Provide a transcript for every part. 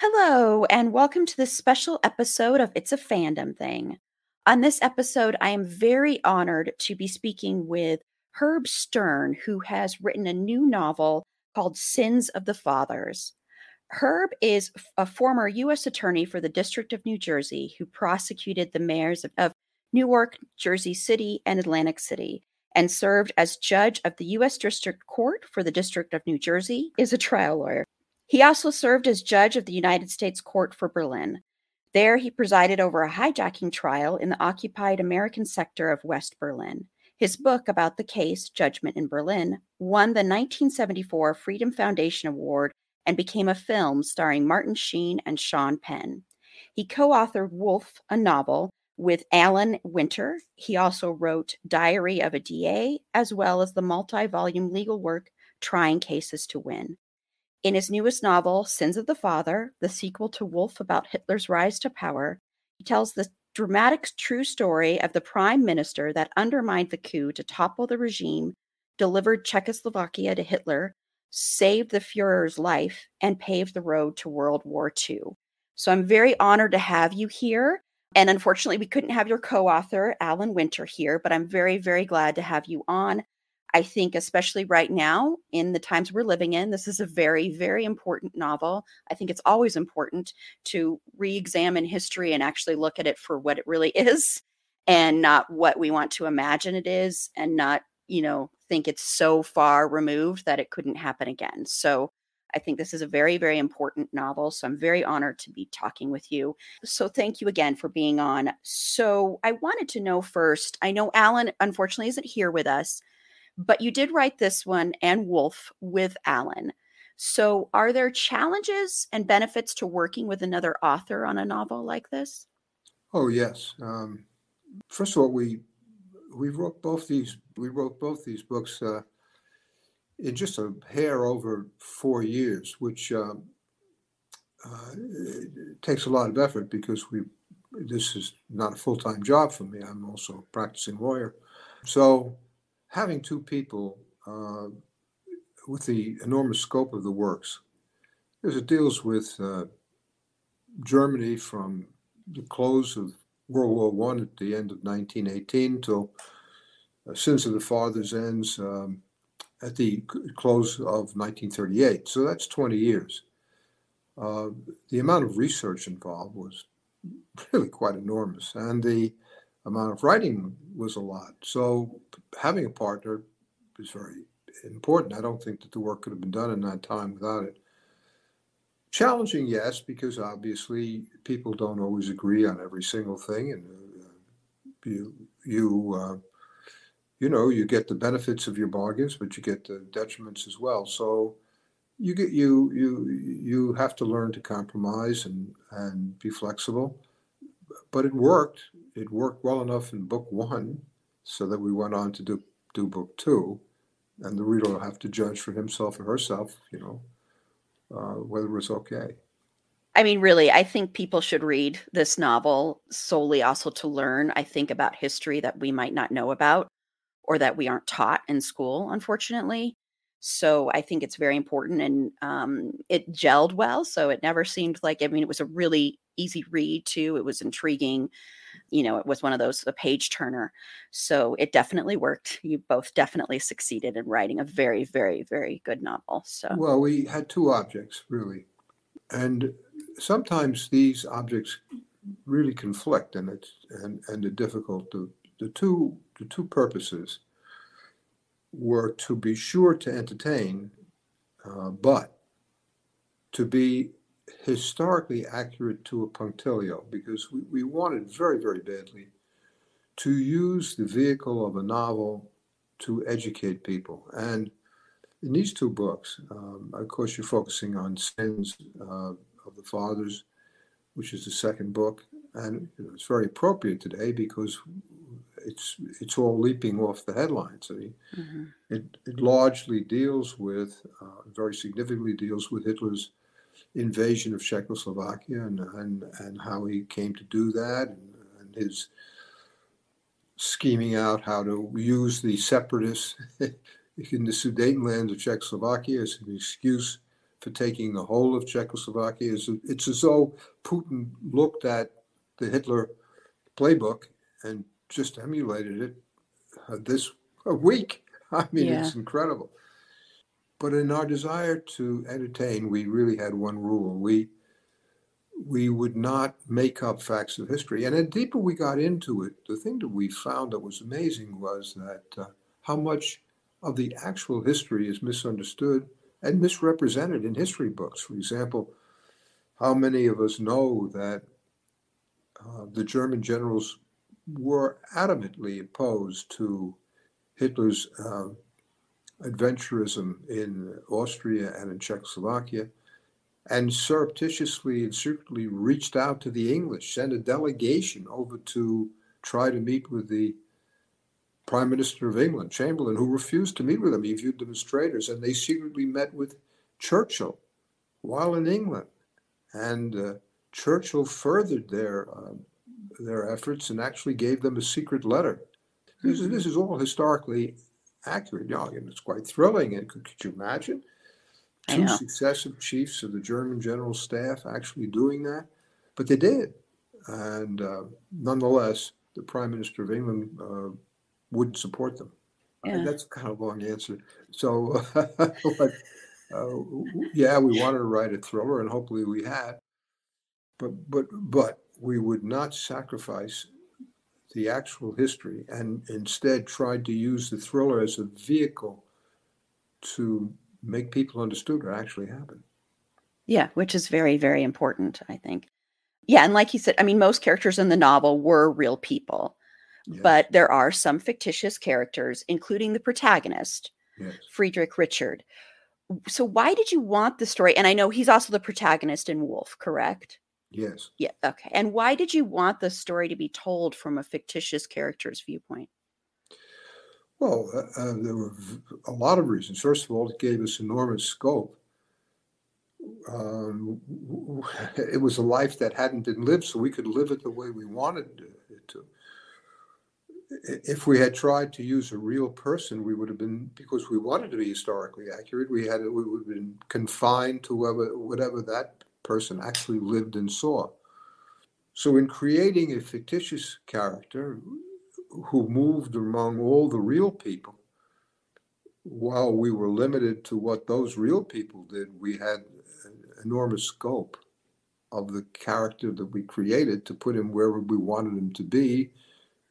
Hello, and welcome to this special episode of It's a Fandom Thing. On this episode, I am very honored to be speaking with Herb Stern, who has written a new novel called Sins of the Fathers. Herb is a former U.S. attorney for the District of New Jersey who prosecuted the mayors of Newark, Jersey City, and Atlantic City, and served as judge of the U.S. District Court for the District of New Jersey, is a trial lawyer. He also served as judge of the United States Court for Berlin. There, he presided over a hijacking trial in the occupied American sector of West Berlin. His book about the case, Judgment in Berlin, won the 1974 Freedom Foundation Award and became a film starring Martin Sheen and Sean Penn. He co-authored Wolf, a novel, with Alan Winter. He also wrote Diary of a DA, as well as the multi-volume legal work, Trying Cases to Win. In his newest novel, Sins of the Father, the sequel to Wolf about Hitler's rise to power, he tells the dramatic true story of the prime minister that undermined the coup to topple the regime, delivered Czechoslovakia to Hitler, saved the Führer's life, and paved the road to World War II. So I'm very honored to have you here. And unfortunately, we couldn't have your co-author, Alan Winter, here, but I'm very, very glad to have you on. I think especially right now in the times we're living in, this is a very, very important novel. I think it's always important to re-examine history and actually look at it for what it really is and not what we want to imagine it is and not, think it's so far removed that it couldn't happen again. So I think this is a very, very important novel. So I'm very honored to be talking with you. So thank you again for being on. So I wanted to know first, I know Alan unfortunately isn't here with us, but you did write this one and Wolf with Alan. So are there challenges and benefits to working with another author on a novel like this? Oh, yes. First of all, we wrote both these books in just a hair over 4 years, which takes a lot of effort because this is not a full-time job for me. I'm also a practicing lawyer. So having two people with the enormous scope of the works, because it deals with Germany from the close of World War I at the end of 1918 till Sins of the Fathers ends at the close of 1938. So that's 20 years. The amount of research involved was really quite enormous, and the amount of writing was a lot. So having a partner is very important. I don't think that the work could have been done in that time without it. Challenging, yes, because obviously people don't always agree on every single thing. And you get the benefits of your bargains, but you get the detriments as well. So you have to learn to compromise and be flexible. But it worked. It worked well enough in book one so that we went on to do book two, and the reader will have to judge for himself or herself, whether it's okay. I mean, really, I think people should read this novel solely also to learn, I think, about history that we might not know about or that we aren't taught in school, unfortunately. So I think it's very important, and it gelled well. So it never seemed like, it was a really easy read too. It was intriguing. you know, it was one of those, a page turner. So it definitely worked. You both definitely succeeded in writing a very, very, very good novel. So, well, we had two objects really. And sometimes these objects really conflict, and it's, and the difficult to, the two purposes were to be sure to entertain, but to be historically accurate to a punctilio, because we wanted very, very badly to use the vehicle of a novel to educate people. And in these two books, of course, you're focusing on Sins of the Fathers, which is the second book. And it's very appropriate today because it's all leaping off the headlines. I mean, mm-hmm. it largely deals with, very significantly deals with Hitler's invasion of Czechoslovakia and how he came to do that, and his scheming out how to use the separatists in the Sudetenland of Czechoslovakia as an excuse for taking the whole of Czechoslovakia. It's as though Putin looked at the Hitler playbook and just emulated it this week. I mean, yeah. It's incredible. But in our desire to entertain, we really had one rule. We would not make up facts of history. And the deeper we got into it, the thing that we found that was amazing was that how much of the actual history is misunderstood and misrepresented in history books. For example, how many of us know that the German generals were adamantly opposed to Hitler's adventurism in Austria and in Czechoslovakia, and surreptitiously and secretly reached out to the English, sent a delegation over to try to meet with the Prime Minister of England, Chamberlain, who refused to meet with them. He viewed them as traitors, and they secretly met with Churchill while in England. And Churchill furthered their efforts and actually gave them a secret letter. This is all historically accurate. You know, it's quite thrilling. And could you imagine two successive chiefs of the German general staff actually doing that? But they did. And nonetheless, the Prime Minister of England wouldn't support them. Yeah. And that's kind of a long answer. So, yeah, we wanted to write a thriller, and hopefully we had. But we would not sacrifice the actual history, and instead tried to use the thriller as a vehicle to make people understand what actually happened. Yeah, which is very, very important, I think. Yeah, and like you said, I mean, most characters in the novel were real people, yes. But there are some fictitious characters, including the protagonist, yes. Friedrich Richard. So why did you want the story? And I know he's also the protagonist in Wolf, correct? Yes. Yeah. Okay. And why did you want the story to be told from a fictitious character's viewpoint? Well, there were a lot of reasons. First of all, it gave us enormous scope. It was a life that hadn't been lived, so we could live it the way we wanted it to. If we had tried to use a real person, we would have been, because we wanted to be historically accurate, we would have been confined to whatever that person actually lived and saw. So in creating a fictitious character who moved among all the real people, while we were limited to what those real people did, we had an enormous scope of the character that we created to put him wherever we wanted him to be,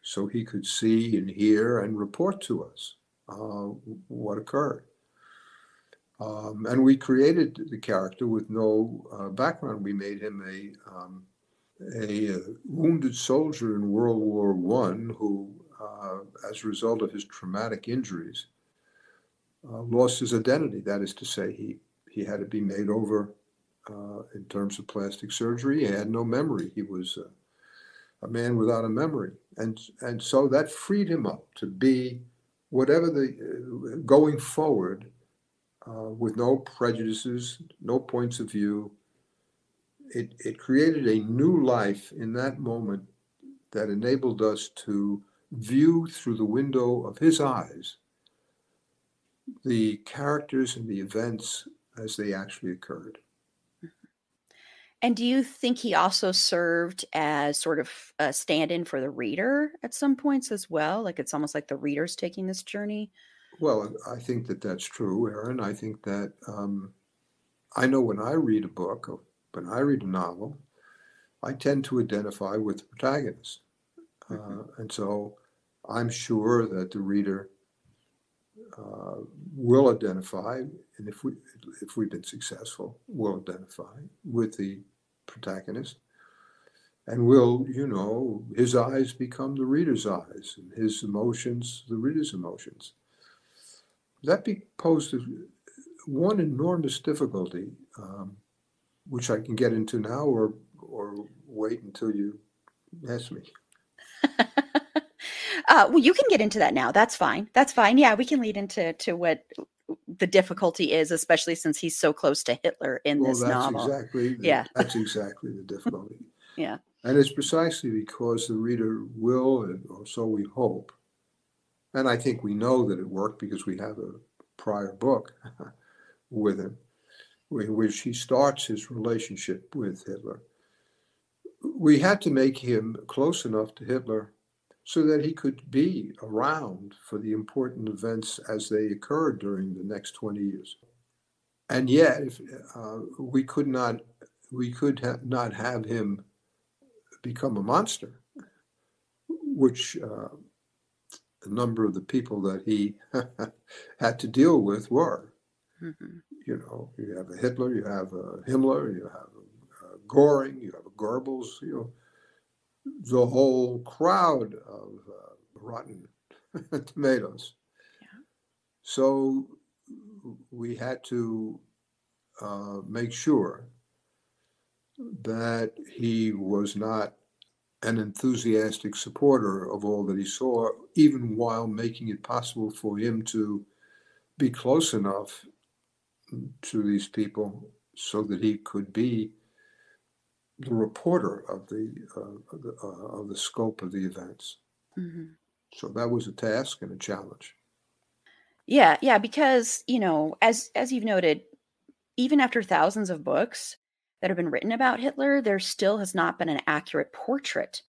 so he could see and hear and report to us what occurred. And we created the character with no background. We made him a wounded soldier in World War I who, as a result of his traumatic injuries, lost his identity. That is to say, he had to be made over in terms of plastic surgery. He had no memory. He was a man without a memory. And so that freed him up to be whatever the going forward. With no prejudices, no points of view. It created a new life in that moment that enabled us to view through the window of his eyes the characters and the events as they actually occurred. And do you think he also served as sort of a stand-in for the reader at some points as well? Like it's almost like the reader's taking this journey. Well, I think that that's true, Erin. I think that I know when I read a book, or when I read a novel, I tend to identify with the protagonist. And so I'm sure that the reader will identify, and if we've been successful, will identify with the protagonist, and will, you know, his eyes become the reader's eyes, and his emotions the reader's emotions. That posed one enormous difficulty, which I can get into now, or wait until you ask me. Well, you can get into that now. That's fine. That's fine. Yeah, we can lead into what the difficulty is, especially since he's so close to Hitler in this novel. That's exactly the difficulty. Yeah. And it's precisely because the reader will, or so we hope, and I think we know that it worked because we have a prior book with him, in which he starts his relationship with Hitler. We had to make him close enough to Hitler so that he could be around for the important events as they occurred during the next 20 years. And yet, we could not have him become a monster, which a number of the people that he had to deal with were. Mm-hmm. You know, you have a Hitler, you have a Himmler, you have a Goering, you have a Goebbels, you know, the whole crowd of rotten tomatoes. Yeah. So we had to make sure that he was not an enthusiastic supporter of all that he saw, even while making it possible for him to be close enough to these people so that he could be the reporter of the scope of the events. Mm-hmm. So that was a task and a challenge. Yeah, yeah, because, you know, as you've noted, even after thousands of books that have been written about Hitler, there still has not been an accurate portrait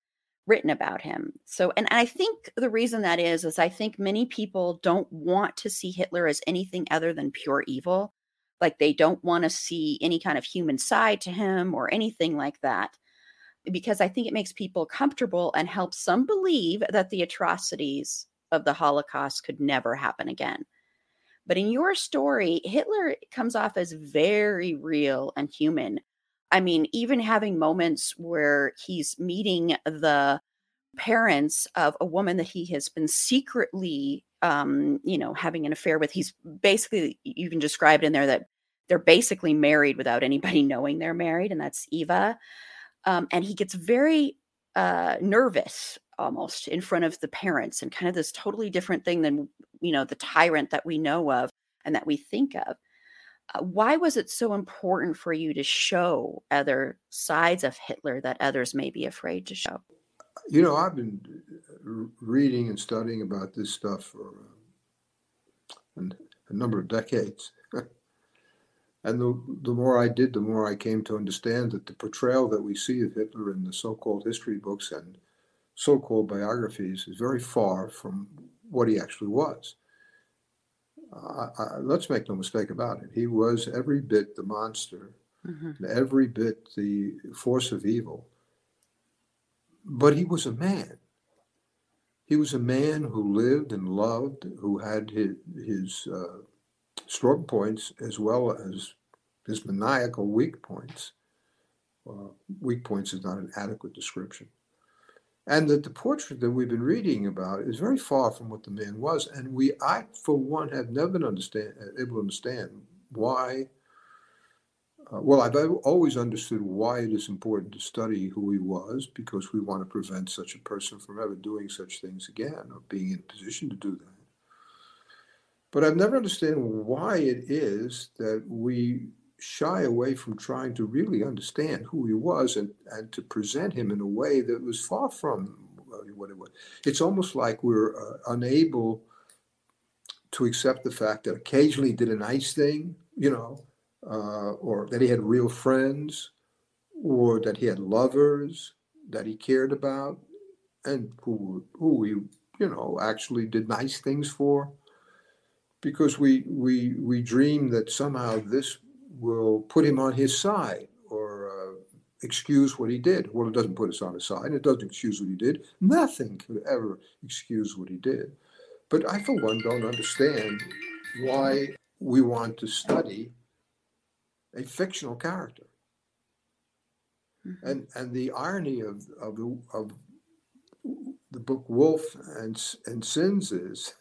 written about him. So, and I think the reason that is I think many people don't want to see Hitler as anything other than pure evil. Like they don't want to see any kind of human side to him or anything like that, because I think it makes people comfortable and helps some believe that the atrocities of the Holocaust could never happen again. But in your story, Hitler comes off as very real and human. I mean, even having moments where he's meeting the parents of a woman that he has been secretly, you know, having an affair with. He's basically, you can describe it in there that they're basically married without anybody knowing they're married, and that's Eva. And he gets very nervous almost in front of the parents, and kind of this totally different thing than, you know, the tyrant that we know of and that we think of. Why was it so important for you to show other sides of Hitler that others may be afraid to show? You know, I've been reading and studying about this stuff for a number of decades. And the more I did, the more I came to understand that the portrayal that we see of Hitler in the so-called history books and so-called biographies is very far from what he actually was. Let's make no mistake about it. He was every bit the monster, mm-hmm. every bit the force of evil. But he was a man. He was a man who lived and loved, who had his strong points as well as his maniacal weak points. Weak points is not an adequate description. And that the portrait that we've been reading about is very far from what the man was. And I, for one, have never been able to understand why. I've always understood why it is important to study who he was, because we want to prevent such a person from ever doing such things again or being in a position to do that. But I've never understood why it is that we shy away from trying to really understand who he was and to present him in a way that was far from what it was. It's almost like we're unable to accept the fact that occasionally he did a nice thing, you know, or that he had real friends, or that he had lovers that he cared about and who he, you know, actually did nice things for, because we dream that somehow this will put him on his side or excuse what he did. Well, it doesn't put us on his side. It doesn't excuse what he did. Nothing could ever excuse what he did. But I, for one, don't understand why we want to study a fictional character. And the irony of the book Wolf and Sins is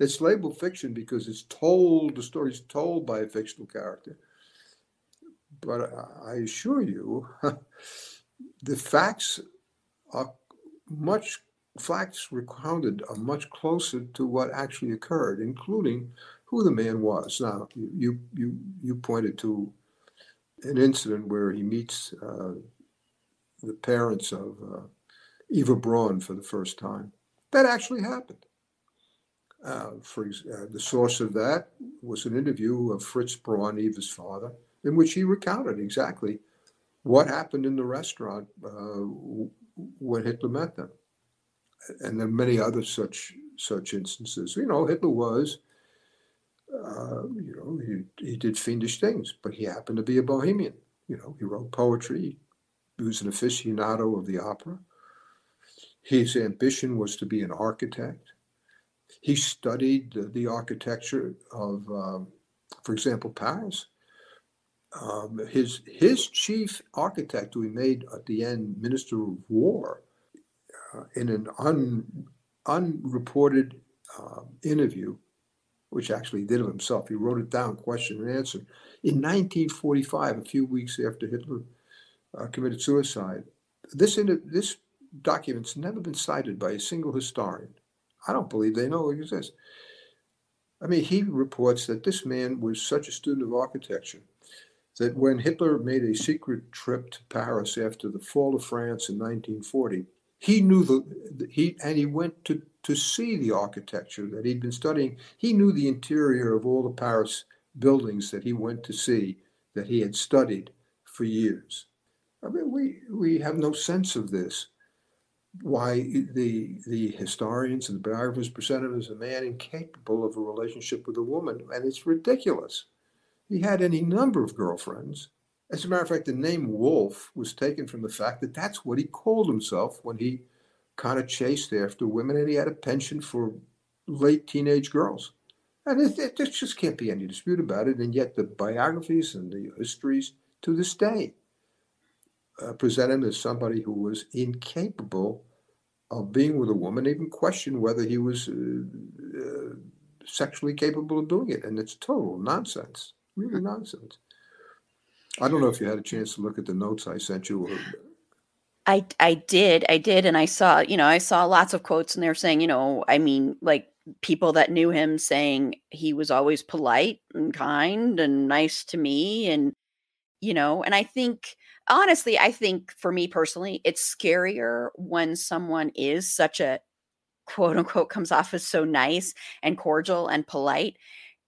it's labeled fiction because it's told, the story's told by a fictional character. But I assure you, the facts recounted are much closer to what actually occurred, including who the man was. Now, you pointed to an incident where he meets the parents of Eva Braun for the first time. That actually happened. The source of that was an interview of Fritz Braun, Eva's father, in which he recounted exactly what happened in the restaurant when Hitler met them. And there are many other such instances. You know, Hitler was, he did fiendish things, but he happened to be a bohemian. You know, he wrote poetry. He was an aficionado of the opera. His ambition was to be an architect. He studied the architecture of, for example, Paris. His chief architect, who he made at the end Minister of War, in an unreported interview, which actually he did of himself, he wrote it down, question and answer. In 1945, a few weeks after Hitler committed suicide, this document's never been cited by a single historian. I don't believe they know it exists. I mean, he reports that this man was such a student of architecture that when Hitler made a secret trip to Paris after the fall of France in 1940, he knew he went to see the architecture that he'd been studying. He knew the interior of all the Paris buildings that he went to see, that he had studied for years. I mean, we have no sense of this. Why the historians and the biographers present him as a man incapable of a relationship with a woman, and it's ridiculous. He had any number of girlfriends. As a matter of fact, the name Wolf was taken from the fact that that's what he called himself when he kind of chased after women, and he had a penchant for late teenage girls. And it just can't be any dispute about it. And yet the biographies and the histories to this day present him as somebody who was incapable of being with a woman, even question whether he was sexually capable of doing it. And it's total nonsense. Really nonsense. I don't know if you had a chance to look at the notes I sent you. I did. And I saw lots of quotes in there saying, like people that knew him saying he was always polite and kind and nice to me. And, and I think, honestly, for me personally, it's scarier when someone is such a quote unquote comes off as so nice and cordial and polite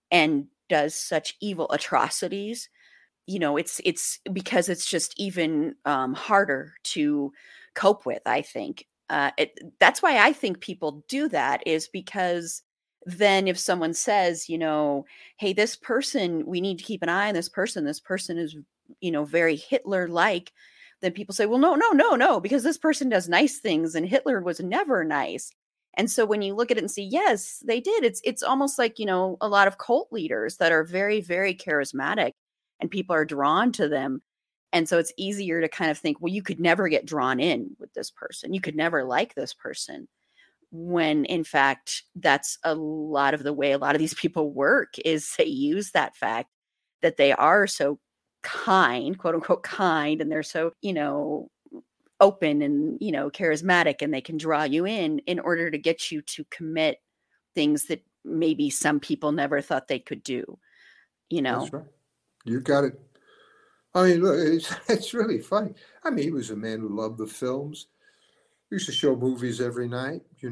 and does such evil atrocities. It's because it's just even harder to cope with, I think. That's why I think people do that, is because then if someone says, hey, this person, we need to keep an eye on this person is, very Hitler-like, then people say, well, no, because this person does nice things and Hitler was never nice. And so when you look at it and see, yes, they did, it's almost like, a lot of cult leaders that are very, very charismatic and people are drawn to them. And so it's easier to kind of think, well, you could never get drawn in with this person. You could never like this person. When in fact, that's a lot of the way a lot of these people work, is they use that fact that they are so kind, quote unquote kind, and they're so, open and, charismatic, and they can draw you in order to get you to commit things that maybe some people never thought they could do, That's right. You got it. I mean, look, it's really funny. I mean, he was a man who loved the films. He used to show movies every night, I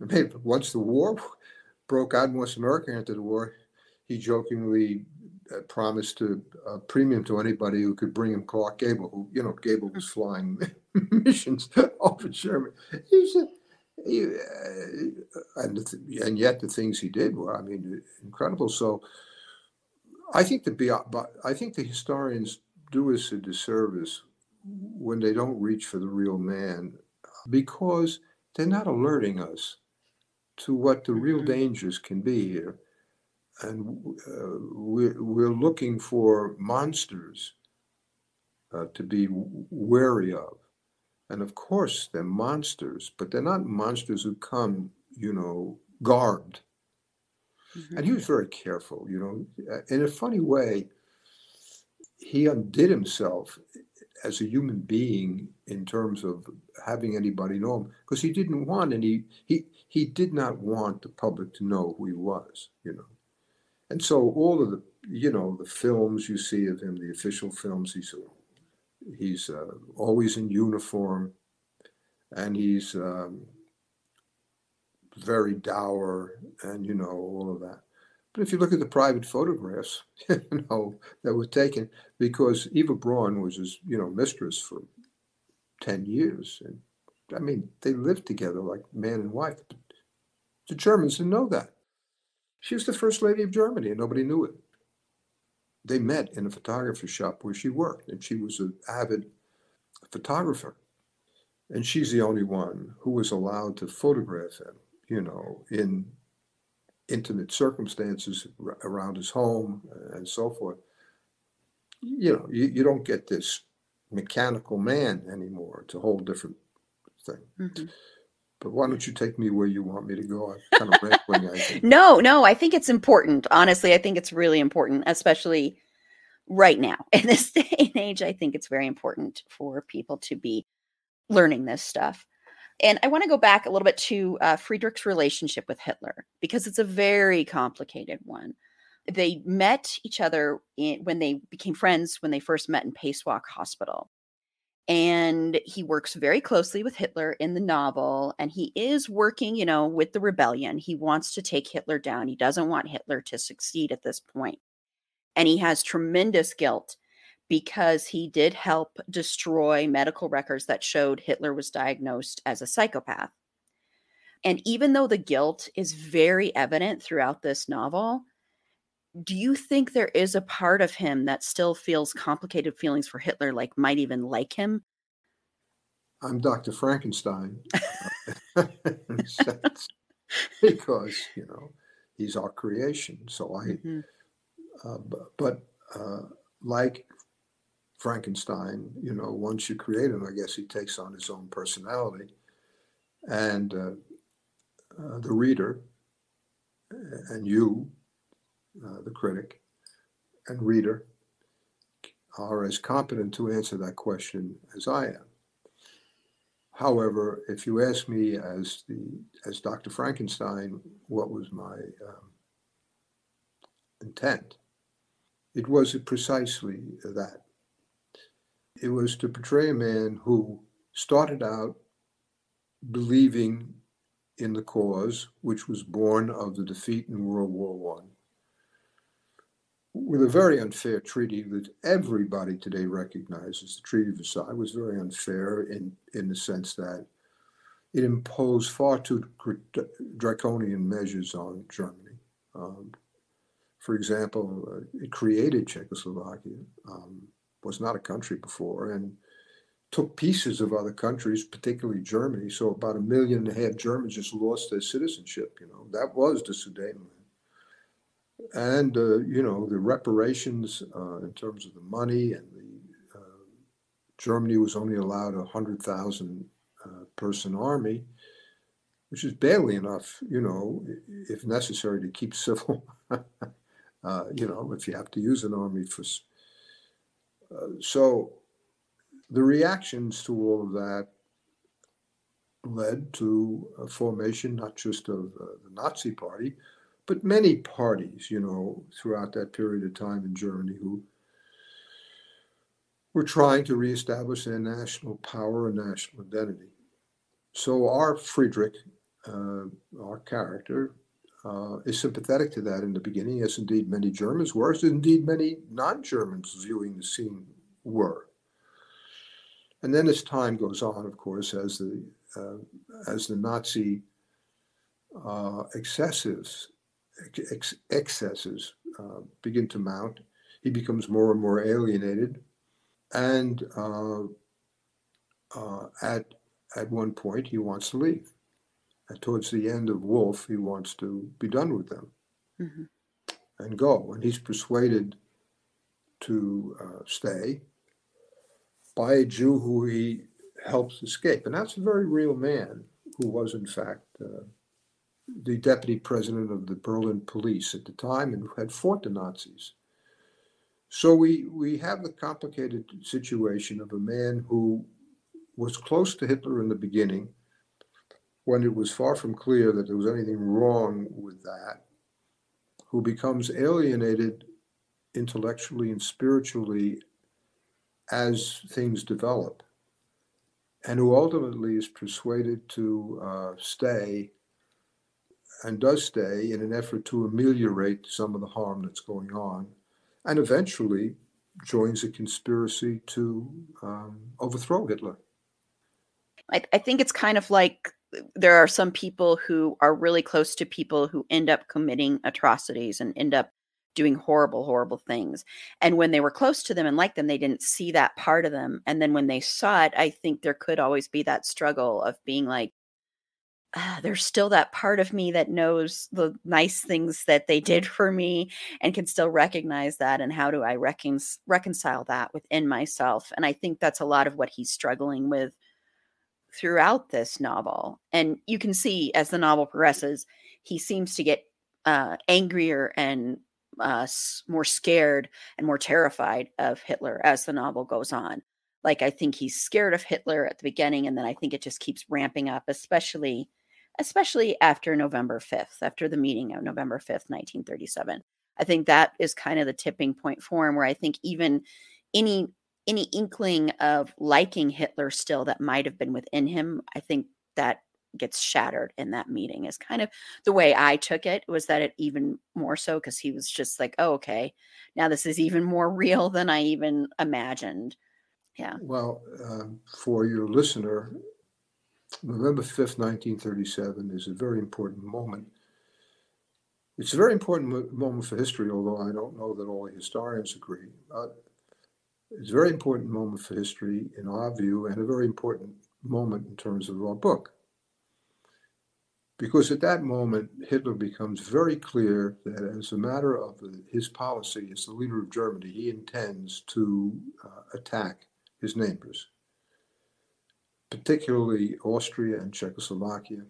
mean, once the war broke out in West America after the war, he jokingly promised a premium to anybody who could bring him Clark Gable, who, you know, Gable was flying missions over Germany. He's a, and yet the things he did were, I mean, incredible. So I think the historians do us a disservice when they don't reach for the real man, because they're not alerting us to what the real dangers can be here. And we're looking for monsters to be wary of. And of course, they're monsters, but they're not monsters who come, you know, garbed. Mm-hmm. And he was very careful, you know. In a funny way, he undid himself as a human being in terms of having anybody know him, because he didn't want, and he did not want the public to know who he was, you know. And so all of the, you know, the films you see of him, the official films, he's always in uniform, and he's very dour, and, you know, all of that. But if you look at the private photographs, you know, that were taken, because Eva Braun was his, you know, mistress for 10 years. And I mean, they lived together like man and wife. But the Germans didn't know that. She was the first lady of Germany, and nobody knew it. They met in a photography shop where she worked, and she was an avid photographer. And she's the only one who was allowed to photograph him, you know, in intimate circumstances around his home and so forth. You know, you don't get this mechanical man anymore. It's a whole different thing. Mm-hmm. But why don't you take me where you want me to go? I'm kind of rambling, I think. No, I think it's important. Honestly, I think it's really important, especially right now. In this day and age, I think it's very important for people to be learning this stuff. And I want to go back a little bit to Friedrich's relationship with Hitler, because it's a very complicated one. They met each other when they became friends, when they first met in Pacewalk Hospital. And he works very closely with Hitler in the novel, and he is working, you know, with the rebellion. He wants to take Hitler down. He doesn't want Hitler to succeed at this point. And he has tremendous guilt because he did help destroy medical records that showed Hitler was diagnosed as a psychopath. And even though the guilt is very evident throughout this novel, do you think there is a part of him that still feels complicated feelings for Hitler, like might even like him? I'm Dr. Frankenstein. Because, you know, he's our creation. So I, but like Frankenstein, you know, once you create him, I guess he takes on his own personality. And the reader and you, the critic and reader, are as competent to answer that question as I am. However, if you ask me as Dr. Frankenstein, what was my intent, it was precisely that. It was to portray a man who started out believing in the cause, which was born of the defeat in World War I, with a very unfair treaty that everybody today recognizes. The Treaty of Versailles was very unfair in the sense that it imposed far too draconian measures on Germany. For example, it created Czechoslovakia, was not a country before, and took pieces of other countries, particularly Germany. So about 1.5 million Germans just lost their citizenship. You know, that was the Sudetenland. And, you know, the reparations in terms of the money, and the Germany was only allowed 100,000 person army, which is barely enough, you know, if necessary, to keep civil, you know, if you have to use an army for. So the reactions to all of that led to a formation, not just of the Nazi Party, but many parties, you know, throughout that period of time in Germany, who were trying to reestablish their national power and national identity. So our Friedrich, our character, is sympathetic to that in the beginning, as indeed many Germans were, as indeed many non-Germans viewing the scene were. And then as time goes on, of course, as the Nazi excesses begin to mount, he becomes more and more alienated. And at one point, he wants to leave. And towards the end of Wolf, he wants to be done with them mm-hmm. and go. And he's persuaded to stay by a Jew who he helps escape. And that's a very real man who was, in fact, the deputy president of the Berlin police at the time and who had fought the Nazis. So we have the complicated situation of a man who was close to Hitler in the beginning, when it was far from clear that there was anything wrong with that, who becomes alienated intellectually and spiritually as things develop, and who ultimately is persuaded to stay, and does stay, in an effort to ameliorate some of the harm that's going on, and eventually joins a conspiracy to overthrow Hitler. I think it's kind of like there are some people who are really close to people who end up committing atrocities and end up doing horrible, horrible things. And when they were close to them and like them, they didn't see that part of them. And then when they saw it, I think there could always be that struggle of being like, there's still that part of me that knows the nice things that they did for me and can still recognize that. And how do I reconcile that within myself? And I think that's a lot of what he's struggling with throughout this novel. And you can see as the novel progresses, he seems to get angrier and more scared and more terrified of Hitler as the novel goes on. Like, I think he's scared of Hitler at the beginning, and then I think it just keeps ramping up, especially after November 5th, after the meeting of November 5th, 1937. I think that is kind of the tipping point for him, where I think even any inkling of liking Hitler still that might have been within him, I think that gets shattered in that meeting, is kind of the way I took it, was that it even more so, because he was just like, oh, okay, now this is even more real than I even imagined. Yeah. Well, for your listener, November 5th, 1937 is a very important moment. It's a very important moment for history, although I don't know that all historians agree. It's a very important moment for history, in our view, and a very important moment in terms of our book. Because at that moment, Hitler becomes very clear that as a matter of his policy as the leader of Germany, he intends to attack his neighbors, particularly Austria and Czechoslovakia.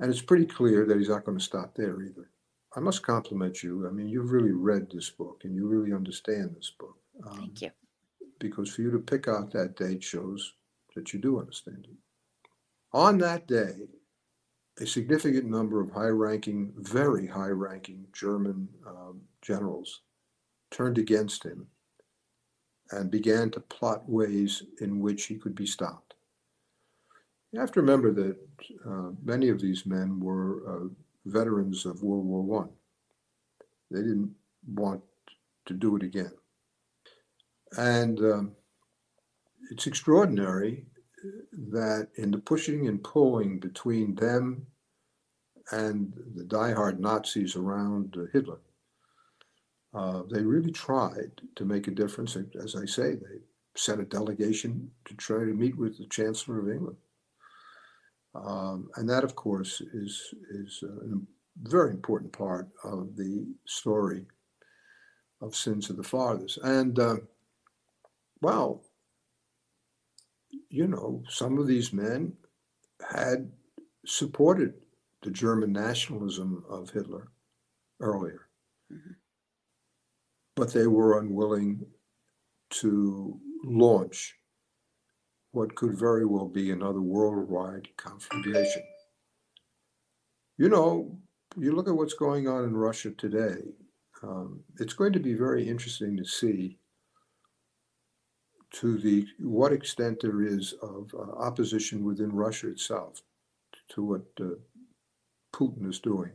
And it's pretty clear that he's not going to stop there either. I must compliment you. I mean, you've really read this book and you really understand this book. Thank you. Because for you to pick out that date shows that you do understand it. On that day, a significant number of high-ranking, very high-ranking German generals turned against him and began to plot ways in which he could be stopped. You have to remember that many of these men were veterans of World War I. They didn't want to do it again. And it's extraordinary that in the pushing and pulling between them and the diehard Nazis around Hitler, they really tried to make a difference. As I say, they sent a delegation to try to meet with the Chancellor of England. And that, of course, is a very important part of the story of Sins of the Fathers. And well, you know, some of these men had supported the German nationalism of Hitler earlier, mm-hmm. but they were unwilling to launch what could very well be another worldwide confrontation. You know, you look at what's going on in Russia today, it's going to be very interesting to see to the what extent there is of opposition within Russia itself to what Putin is doing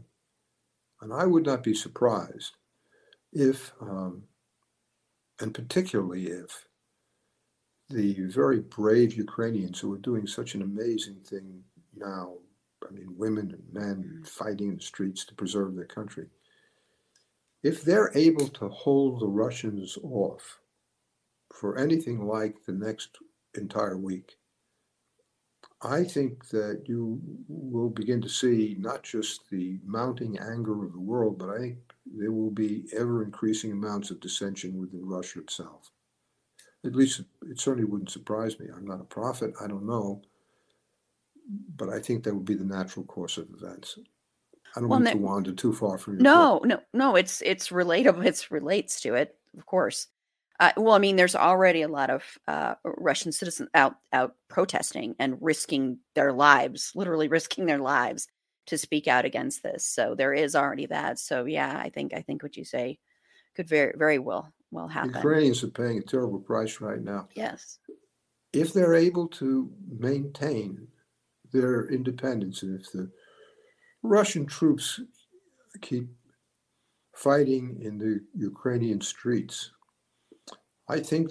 And I would not be surprised if, and particularly if, the very brave Ukrainians who are doing such an amazing thing now, I mean, women and men fighting in the streets to preserve their country, if they're able to hold the Russians off for anything like the next entire week, I think that you will begin to see not just the mounting anger of the world, but I think there will be ever increasing amounts of dissension within Russia itself. At least it certainly wouldn't surprise me. I'm not a prophet, I don't know, but I think that would be the natural course of events. I don't want to wander too far from your point. No, it's relatable. It relates to it, of course. Well, I mean, there's already a lot of Russian citizens out protesting and risking their lives, literally risking their lives to speak out against this. So there is already that. So yeah, I think what you say could very, very well happen. Ukrainians are paying a terrible price right now. Yes. If they're able to maintain their independence, and if the Russian troops keep fighting in the Ukrainian streets, I think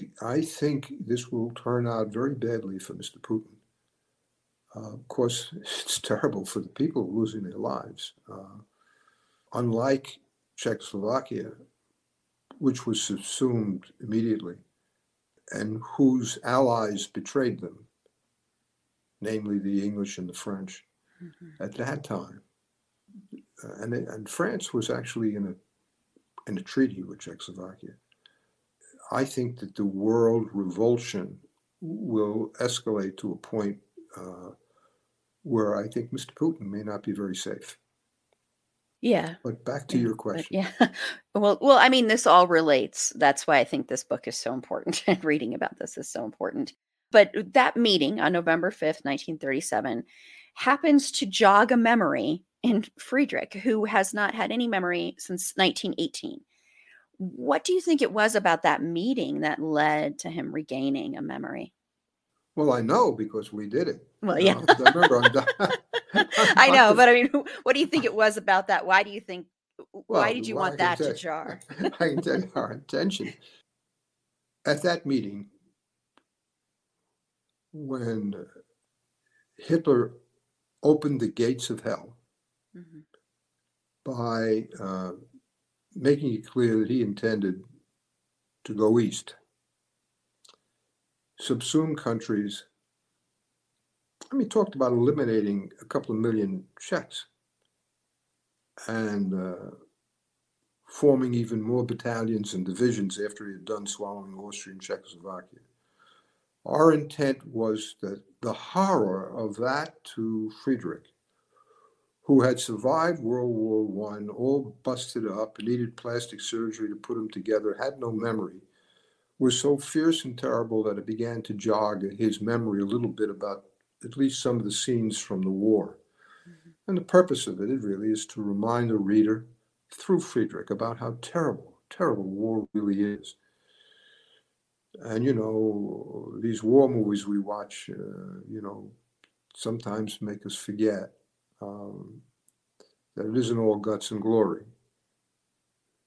this will turn out very badly for Mr. Putin. Of course, it's terrible for the people losing their lives. Unlike Czechoslovakia, which was subsumed immediately, and whose allies betrayed them, namely the English and the French, at that time, and France was actually in a treaty with Czechoslovakia. I think that the world revulsion will escalate to a point where I think Mr. Putin may not be very safe. Yeah. But back to your question. Yeah. Well, I mean, this all relates. That's why I think this book is so important, and reading about this is so important. But that meeting on November 5th, 1937, happens to jog a memory in Friedrich, who has not had any memory since 1918. What do you think it was about that meeting that led to him regaining a memory? Well, I know because we did it. Well, yeah. I know, but I mean, what do you think it was about that? Why do you think, why did you want that to jar? I can tell you our intention. At that meeting, when Hitler opened the gates of hell by making it clear that he intended to go east, subsume countries. I mean, talked about eliminating a couple of million Czechs and forming even more battalions and divisions after he had done swallowing Austria and Czechoslovakia. Our intent was that the horror of that to Friedrich, who had survived World War I, all busted up, needed plastic surgery to put him together, had no memory, was so fierce and terrible that it began to jog his memory a little bit about at least some of the scenes from the war. And the purpose of it really is to remind the reader through Friedrich about how terrible, terrible war really is. And, you know, these war movies we watch, you know, sometimes make us forget that it isn't all guts and glory.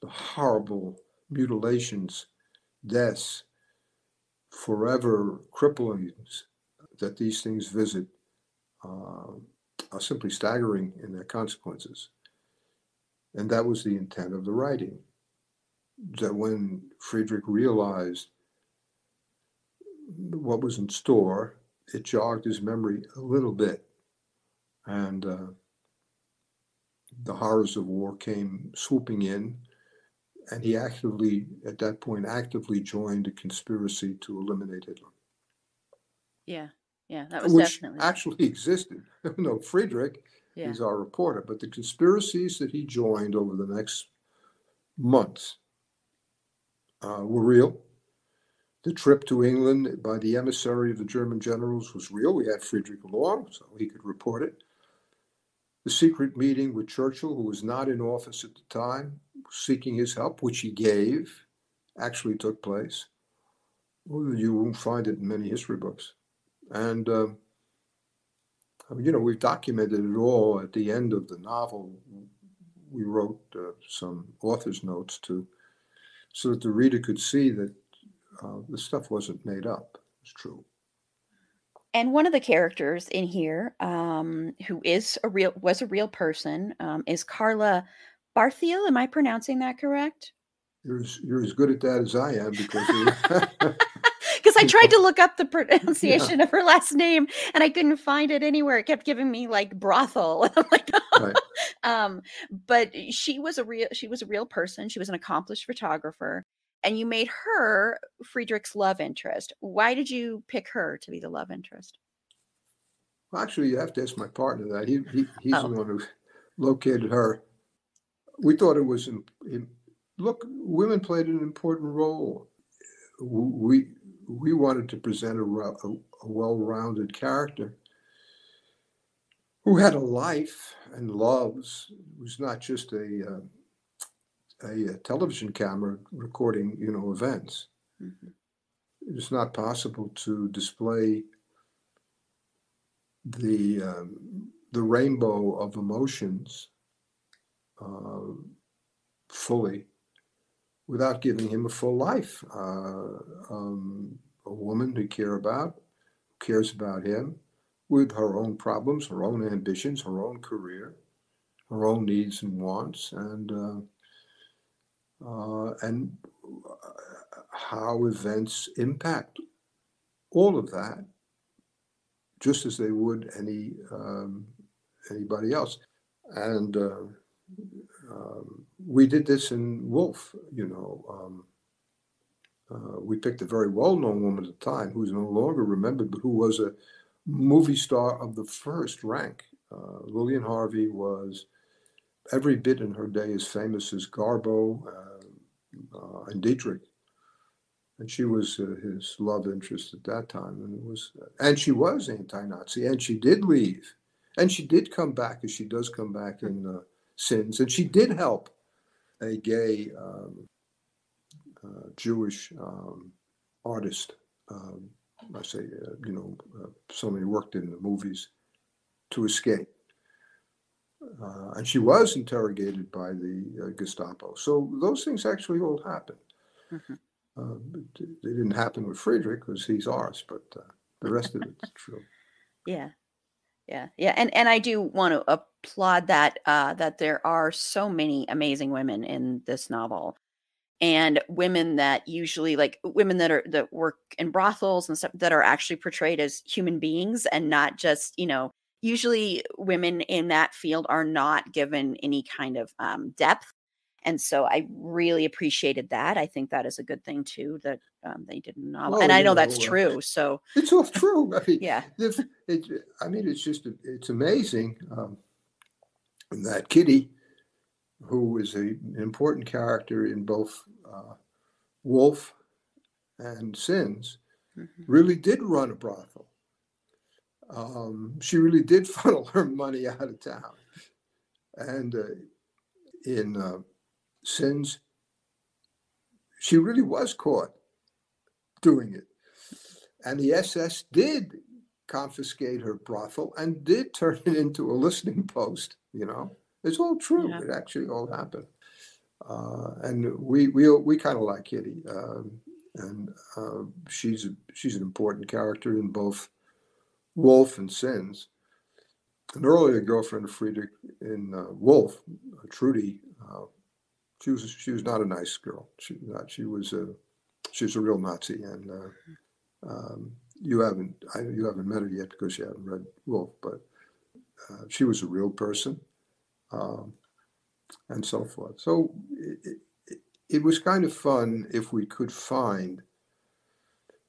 The horrible mutilations, deaths, forever cripplings that these things visit are simply staggering in their consequences. And that was the intent of the writing, that when Friedrich realized what was in store, it jogged his memory a little bit. And the horrors of war came swooping in, and he at that point actively joined a conspiracy to eliminate Hitler. Yeah, that was actually existed. No, Friedrich is our reporter, but the conspiracies that he joined over the next months were real. The trip to England by the emissary of the German generals was real. We had Friedrich along, so he could report it. The secret meeting with Churchill, who was not in office at the time, seeking his help, which he gave, actually took place. Well, you won't find it in many history books. And, you know, we've documented it all at the end of the novel, we wrote some author's notes to, so that the reader could see that the stuff wasn't made up. It's true. And one of the characters in here, who is a real person, is Carla Barthiel. Am I pronouncing that correct? You're as good at that as I am, because. Because I tried to look up the pronunciation of her last name and I couldn't find it anywhere. It kept giving me like brothel. I'm like, right. But she was a real person. She was an accomplished photographer, and you made her Friedrich's love interest. Why did you pick her to be the love interest? Well, actually, you have to ask my partner that. He's the one who located her. We thought it was women played an important role. We wanted to present a well-rounded character who had a life and loves. It was not just a television camera recording, events. Mm-hmm. It was not possible to display the rainbow of emotions fully, without giving him a full life. A woman to care about, cares about him, with her own problems, her own ambitions, her own career, her own needs and wants, and how events impact all of that, just as they would anybody else. And we did this in Wolf, we picked a very well-known woman at the time who's no longer remembered, but who was a movie star of the first rank. Lillian Harvey was every bit in her day as famous as Garbo and Dietrich. And she was his love interest at that time. And she was anti-Nazi, and she did leave. And she did come back, as she does come back in Sins. And she did help a gay Jewish artist. Somebody worked in the movies, to escape. And she was interrogated by the Gestapo. So those things actually all happened. Mm-hmm. They didn't happen with Friedrich, because he's ours, but the rest of it's true. Yeah. And I do want to applaud that there are so many amazing women in this novel. And women that usually, like women that work in brothels and stuff, that are actually portrayed as human beings and not just, usually women in that field are not given any kind of depth. And so I really appreciated that. I think that is a good thing too, that they did in the novel. And I know that's true. So it's all true. I mean, it's amazing that Kitty, who is an important character in both Wolf and Sins, mm-hmm. really did run a brothel. She really did funnel her money out of town. And in Sins, she really was caught doing it. And the SS did confiscate her brothel and did turn it into a listening post, It's all true. Yeah. It actually all happened, and we kind of like Kitty, and she's an important character in both Wolf and Sins. An earlier girlfriend of Friedrich in Wolf, Trudy, she was not a nice girl. She was a real Nazi, and you haven't met her yet because you haven't read Wolf, but she was a real person. And so forth. So it was kind of fun if we could find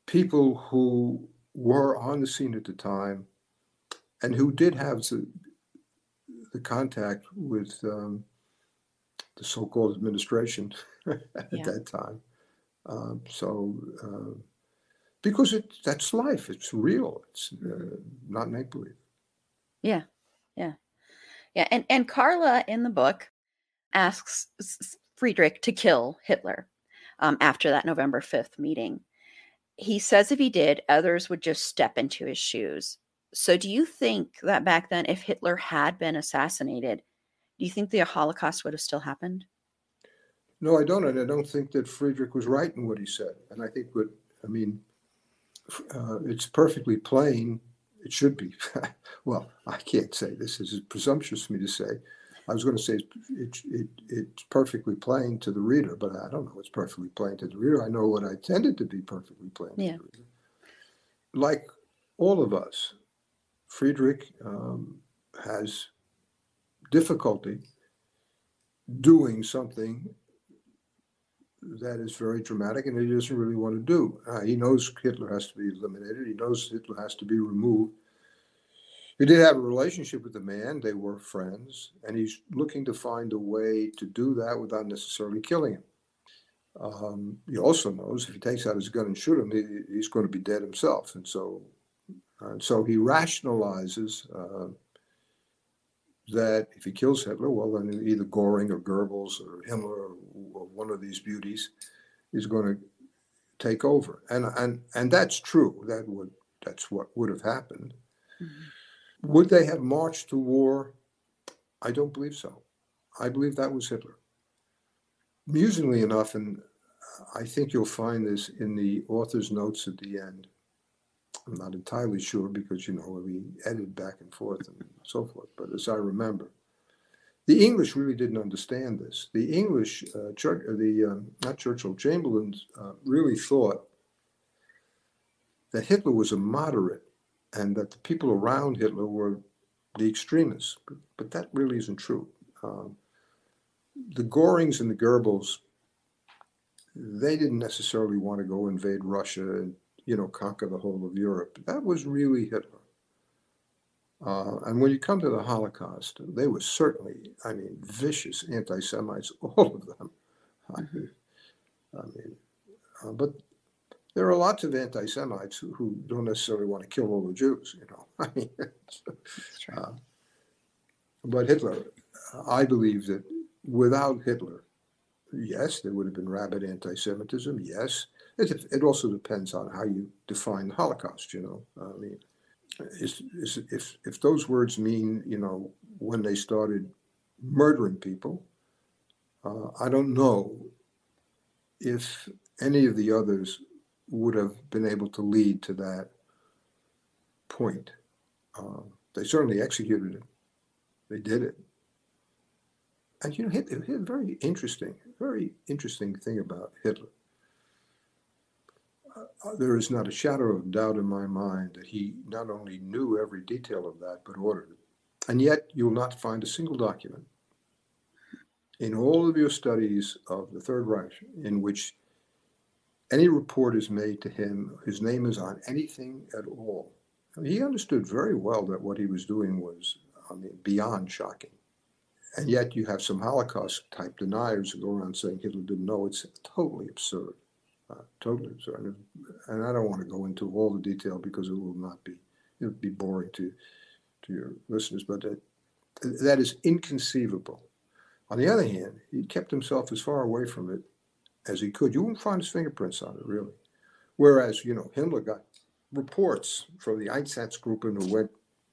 people who were on the scene at the time and who did have the contact with the so-called administration at that time. Because that's life. It's real. It's not make-believe. Yeah, yeah. Yeah, and Carla in the book asks Friedrich to kill Hitler after that November 5th meeting. He says if he did, others would just step into his shoes. So do you think that back then, if Hitler had been assassinated, do you think the Holocaust would have still happened? No, I don't. And I don't think that Friedrich was right in what he said. And I think what, I mean, it's perfectly plain. It should be. Well, I can't say this. This is presumptuous for me to say. I was going to say it's perfectly plain to the reader, but I don't know what's perfectly plain to the reader. I know what I intended to be perfectly plain to the reader. Like all of us, Friedrich has difficulty doing something that is very dramatic and he doesn't really want to do. He knows Hitler has to be eliminated. He knows Hitler has to be removed. He did have a relationship with the man. They were friends. And he's looking to find a way to do that without necessarily killing him. He also knows if he takes out his gun and shoots him, he's going to be dead himself. And so he rationalizes that if he kills Hitler, well, then either Göring or Goebbels or Himmler or one of these beauties is going to take over. And that's true. That's what would have happened. Mm-hmm. Would they have marched to war? I don't believe so. I believe that was Hitler. Amusingly enough, and I think you'll find this in the author's notes at the end. I'm not entirely sure because, you know, we edited back and forth and so forth. But as I remember, the English really didn't understand this. The English, Chamberlain really thought that Hitler was a moderate, and that the people around Hitler were the extremists. But that really isn't true. The Gorings and the Goebbels, they didn't necessarily want to go invade Russia and, you know, conquer the whole of Europe. That was really Hitler. And when you come to the Holocaust, they were certainly, I mean, vicious anti-Semites, all of them. Mm-hmm. But there are lots of anti-Semites who don't necessarily want to kill all the Jews, you know. I mean, but Hitler, I believe that without Hitler, yes, there would have been rabid anti-Semitism. Yes, it also depends on how you define the Holocaust, you know. I mean, if those words mean, you know, when they started murdering people, I don't know if any of the others would have been able to lead to that point. They certainly executed it. They did it. And, you know, Hitler had a very interesting thing about Hitler. There is not a shadow of doubt in my mind that he not only knew every detail of that, but ordered it. And yet you will not find a single document in all of your studies of the Third Reich in which any report is made to him, his name is on anything at all. He understood very well that what he was doing was, I mean, beyond shocking. And yet you have some Holocaust-type deniers who go around saying Hitler didn't know. It's totally absurd, totally absurd. And I don't want to go into all the detail because it'll be boring to your listeners, but that is inconceivable. On the other hand, he kept himself as far away from it as he could. You wouldn't find his fingerprints on it, really. Whereas, you know, Himmler got reports from the Einsatzgruppen who went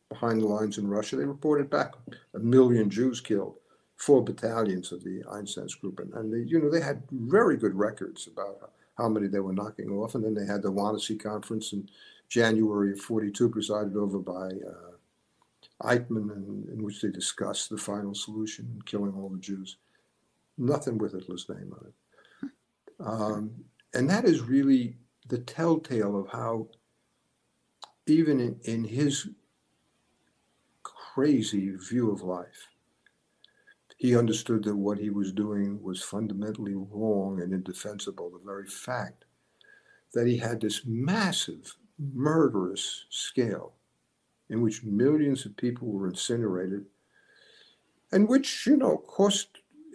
behind the lines in Russia. They reported back 1 million Jews killed, 4 battalions of the Einsatzgruppen. And, they, you know, they had very good records about how many they were knocking off. And then they had the Wannsee Conference in January of 1942, presided over by Eichmann, in which they discussed the final solution and killing all the Jews. Nothing with Hitler's name on it. And that is really the telltale of how, even in his crazy view of life, he understood that what he was doing was fundamentally wrong and indefensible. The very fact that he had this massive, murderous scale in which millions of people were incinerated, and which, you know, cost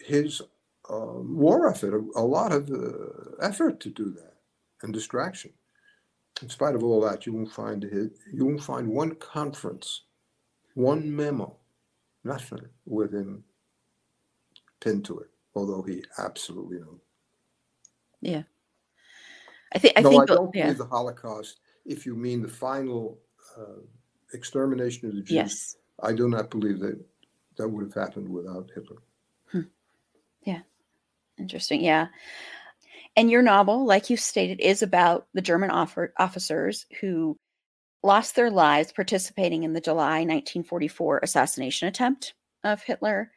his war effort, a lot of effort to do that, and distraction. In spite of all that, you won't find one conference, one memo, nothing with him pinned to it. Although he absolutely knows. Yeah, I don't believe the Holocaust. If you mean the final extermination of the Jews, yes. I do not believe that that would have happened without Hitler. Hmm. Yeah. Interesting. Yeah. And your novel, like you stated, is about the German officers who lost their lives participating in the July 1944 assassination attempt of Hitler.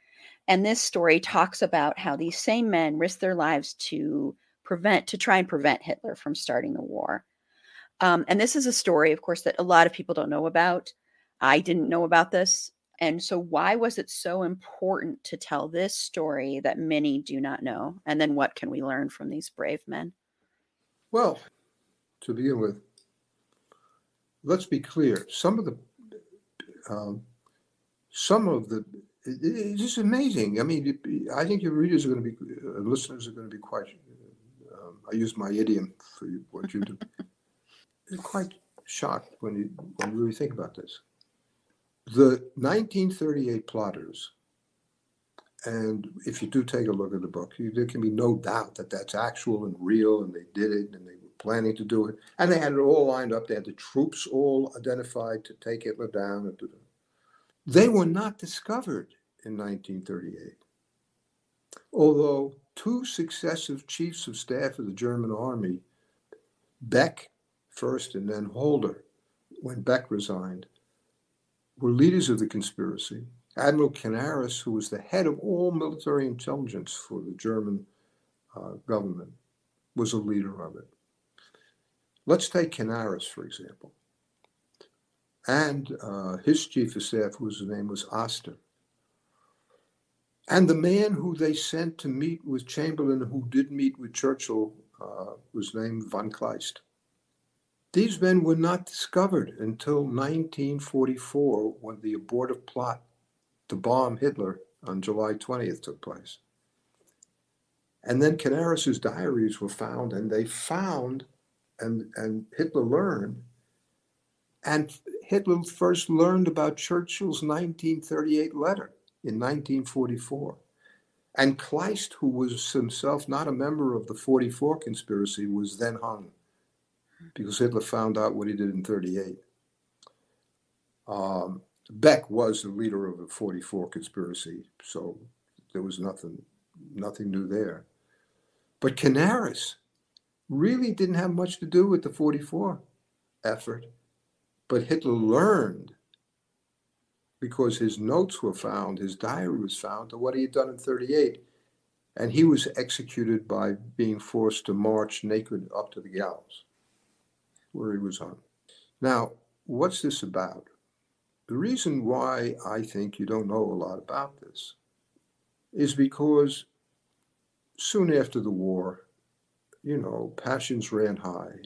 And this story talks about how these same men risked their lives to try and prevent Hitler from starting the war. And this is a story, of course, that a lot of people don't know about. I didn't know about this. And so why was it so important to tell this story that many do not know? And then what can we learn from these brave men? Well, to begin with, let's be clear. It's just amazing. I mean, I think your readers are going to be, listeners are going to be quite, I use my idiom for you, what you do. They're quite shocked when you really think about this. The 1938 plotters, and if you do take a look at the book, there can be no doubt that that's actual and real, and they did it, and they were planning to do it, and they had it all lined up. They had the troops all identified to take Hitler down. And they were not discovered in 1938, although two successive chiefs of staff of the German army, Beck first and then Holder, when Beck resigned, were leaders of the conspiracy. Admiral Canaris, who was the head of all military intelligence for the German government, was a leader of it. Let's take Canaris, for example. And his chief of staff, whose name was Oster. And the man who they sent to meet with Chamberlain, who did meet with Churchill, was named von Kleist. These men were not discovered until 1944, when the abortive plot to bomb Hitler on July 20th took place. And then Canaris's diaries were found, and they found, and Hitler learned, and Hitler first learned about Churchill's 1938 letter in 1944. And Kleist, who was himself not a member of the 44 conspiracy, was then hung, because Hitler found out what he did in 1938. Beck was the leader of the 44 conspiracy, so there was nothing new there. But Canaris really didn't have much to do with the 44 effort, but Hitler learned because his notes were found, his diary was found, and what he had done in 1938, and he was executed by being forced to march naked up to the gallows, where he was on. Now, what's this about? The reason why I think you don't know a lot about this is because soon after the war, passions ran high.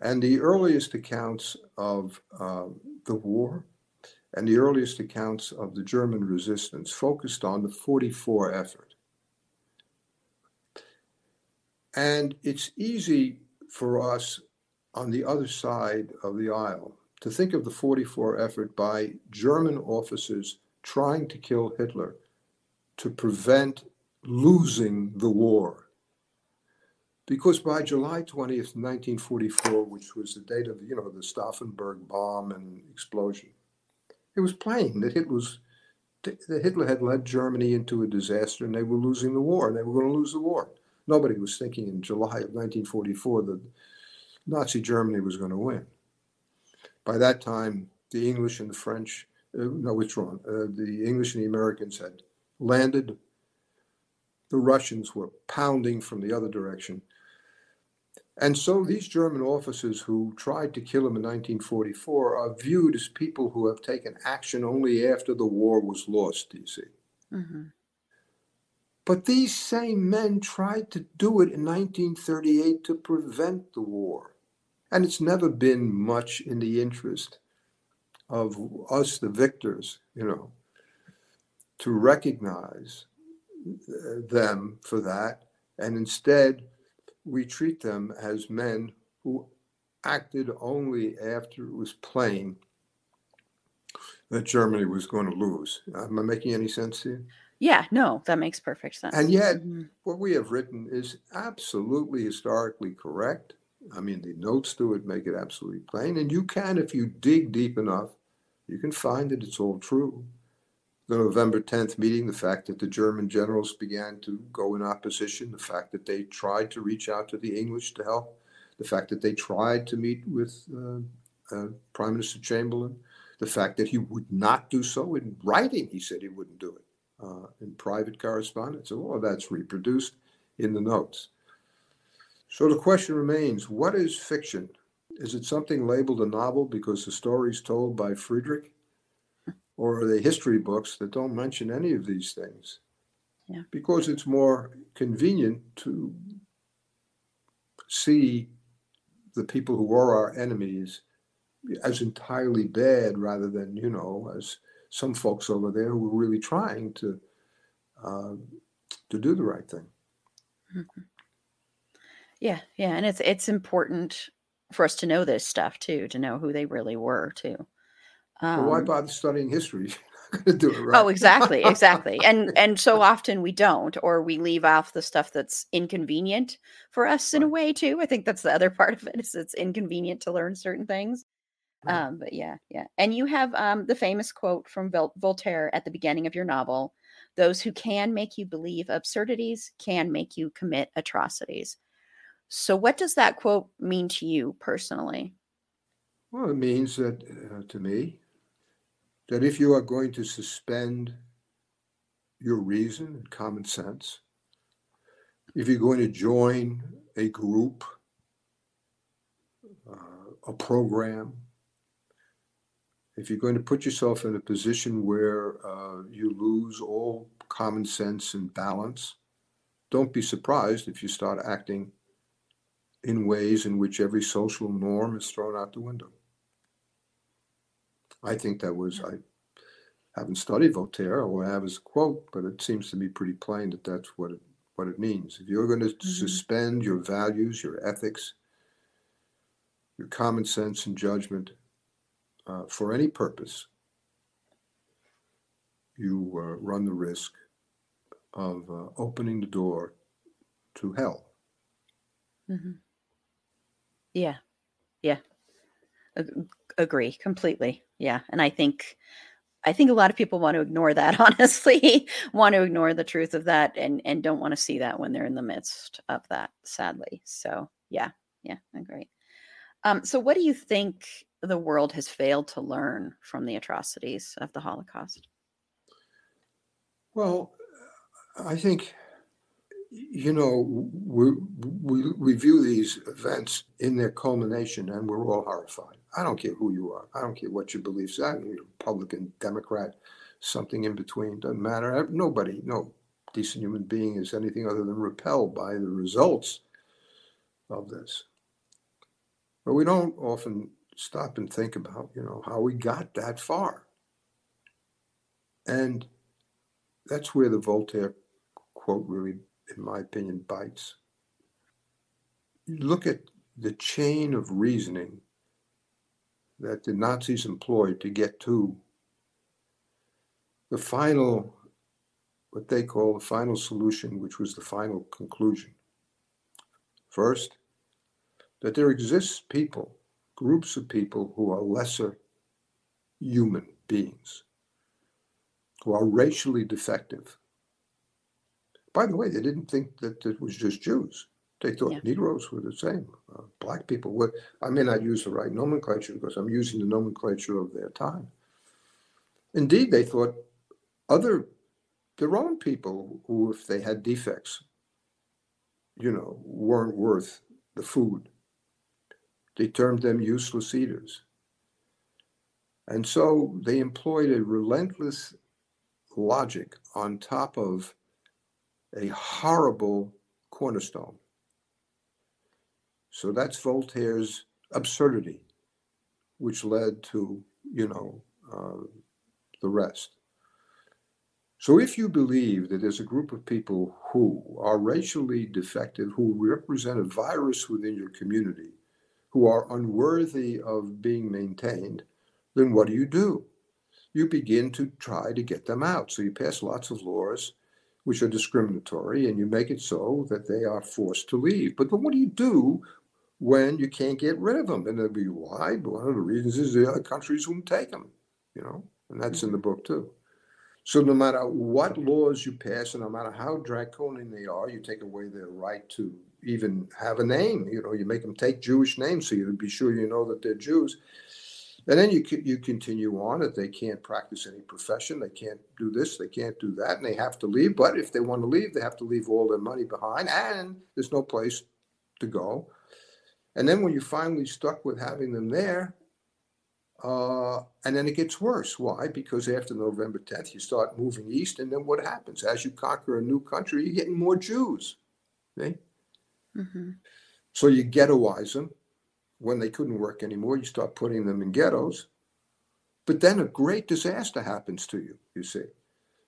And the earliest accounts of the war and the earliest accounts of the German resistance focused on the 44 effort. And it's easy for us on the other side of the aisle to think of the 44 effort by German officers trying to kill Hitler to prevent losing the war. Because by July 20th, 1944, which was the date of, the Stauffenberg bomb and explosion, it was plain that Hitler had led Germany into a disaster, and they were losing the war, and they were going to lose the war. Nobody was thinking in July of 1944 that Nazi Germany was going to win. By that time, the English and the French, the English and the Americans had landed. The Russians were pounding from the other direction. And so these German officers who tried to kill him in 1944 are viewed as people who have taken action only after the war was lost, you see. Mm-hmm. But these same men tried to do it in 1938 to prevent the war. And it's never been much in the interest of us, the victors, to recognize them for that. And instead, we treat them as men who acted only after it was plain that Germany was going to lose. Am I making any sense to you? Yeah, no, that makes perfect sense. And yet, what we have written is absolutely historically correct. I mean, the notes to it make it absolutely plain. And you can, if you dig deep enough, you can find that it's all true. the November 10th meeting, the fact that the German generals began to go in opposition, the fact that they tried to reach out to the English to help, the fact that they tried to meet with Prime Minister Chamberlain, the fact that he would not do so in writing. He said he wouldn't do it in private correspondence. All of that's reproduced in the notes. So the question remains, what is fiction? Is it something labeled a novel because the story's told by Friedrich? Or are they history books that don't mention any of these things? Yeah. Because it's more convenient to see the people who are our enemies as entirely bad rather than, you know, as some folks over there who are really trying to do the right thing. Mm-hmm. Yeah, yeah. And it's important for us to know this stuff, too, to know who they really were, too. Well, why bother studying history? Do it right. Oh, exactly, exactly. And so often we don't, or we leave off the stuff that's inconvenient for us in a way, too. I think that's the other part of it, is it's inconvenient to learn certain things. Right. But yeah, yeah. And you have the famous quote from Voltaire at the beginning of your novel, "Those who can make you believe absurdities can make you commit atrocities." So what does that quote mean to you personally? Well, it means that, to me, that if you are going to suspend your reason and common sense, if you're going to join a group, a program, if you're going to put yourself in a position where you lose all common sense and balance, don't be surprised if you start acting in ways in which every social norm is thrown out the window. I think that was, I haven't studied Voltaire, all I have is a quote, but it seems to me pretty plain that that's what it means. If you're going to suspend your values, your ethics, your common sense and judgment for any purpose, you run the risk of opening the door to hell. Mm-hmm. Yeah, yeah. Agree completely. Yeah. And I think a lot of people want to ignore that, honestly, want to ignore the truth of that and don't want to see that when they're in the midst of that, sadly. So yeah, yeah, agree. So what do you think the world has failed to learn from the atrocities of the Holocaust? Well, I think, you know, we view these events in their culmination and we're all horrified. I don't care who you are. I don't care what your beliefs are. You're Republican, Democrat, something in between, doesn't matter. Nobody, no decent human being is anything other than repelled by the results of this. But we don't often stop and think about, you know, how we got that far. And that's where the Voltaire quote really, in my opinion, bites. You look at the chain of reasoning that the Nazis employed to get to the final, what they call the final solution, which was the final conclusion. First, that there exists people, groups of people who are lesser human beings, who are racially defective. By the way, they didn't think that it was just Jews. They thought Negroes were the same. Black people were. I may not use the right nomenclature because I'm using the nomenclature of their time. Indeed, they thought their own people who, if they had defects, you know, weren't worth the food. They termed them useless eaters. And so they employed a relentless logic on top of a horrible cornerstone. So that's Voltaire's absurdity, which led to, you know, the rest. So if you believe that there's a group of people who are racially defective, who represent a virus within your community, who are unworthy of being maintained, then what do? You begin to try to get them out. So you pass lots of laws which are discriminatory, and you make it so that they are forced to leave. But what do you do when you can't get rid of them? And that'll be why. But one of the reasons is the other countries wouldn't take them, you know, and that's in the book too. So no matter what laws you pass, and no matter how draconian they are, you take away their right to even have a name. You know, you make them take Jewish names so you be sure you know that they're Jews. And then you continue on that they can't practice any profession. They can't do this. They can't do that. And they have to leave. But if they want to leave, they have to leave all their money behind. And there's no place to go. And then when you're finally stuck with having them there, and then it gets worse. Why? Because after November 10th, you start moving east, and then what happens? As you conquer a new country, you're getting more Jews. Okay? Mm-hmm. So you ghettoize them. When they couldn't work anymore, you start putting them in ghettos. But then a great disaster happens to you, you see.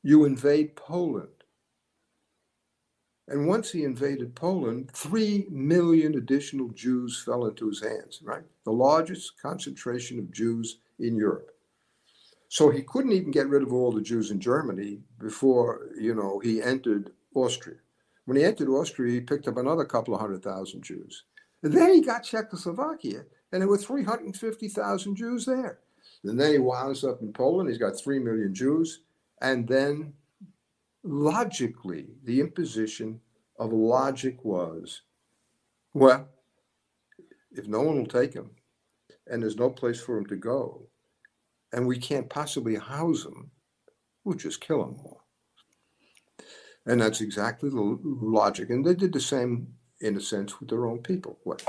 You invade Poland. And once he invaded Poland, 3 million additional Jews fell into his hands, right? The largest concentration of Jews in Europe. So he couldn't even get rid of all the Jews in Germany before, you know, he entered Austria. When he entered Austria, he picked up another couple of 100,000 Jews. And then he got Czechoslovakia, and there were 350,000 Jews there. And then he winds up in Poland. He's got 3 million Jews. And then logically, the imposition of logic was, well, if no one will take him and there's no place for him to go and we can't possibly house him, we'll just kill him all. And that's exactly the logic. And they did the same, in a sense, with their own people. What,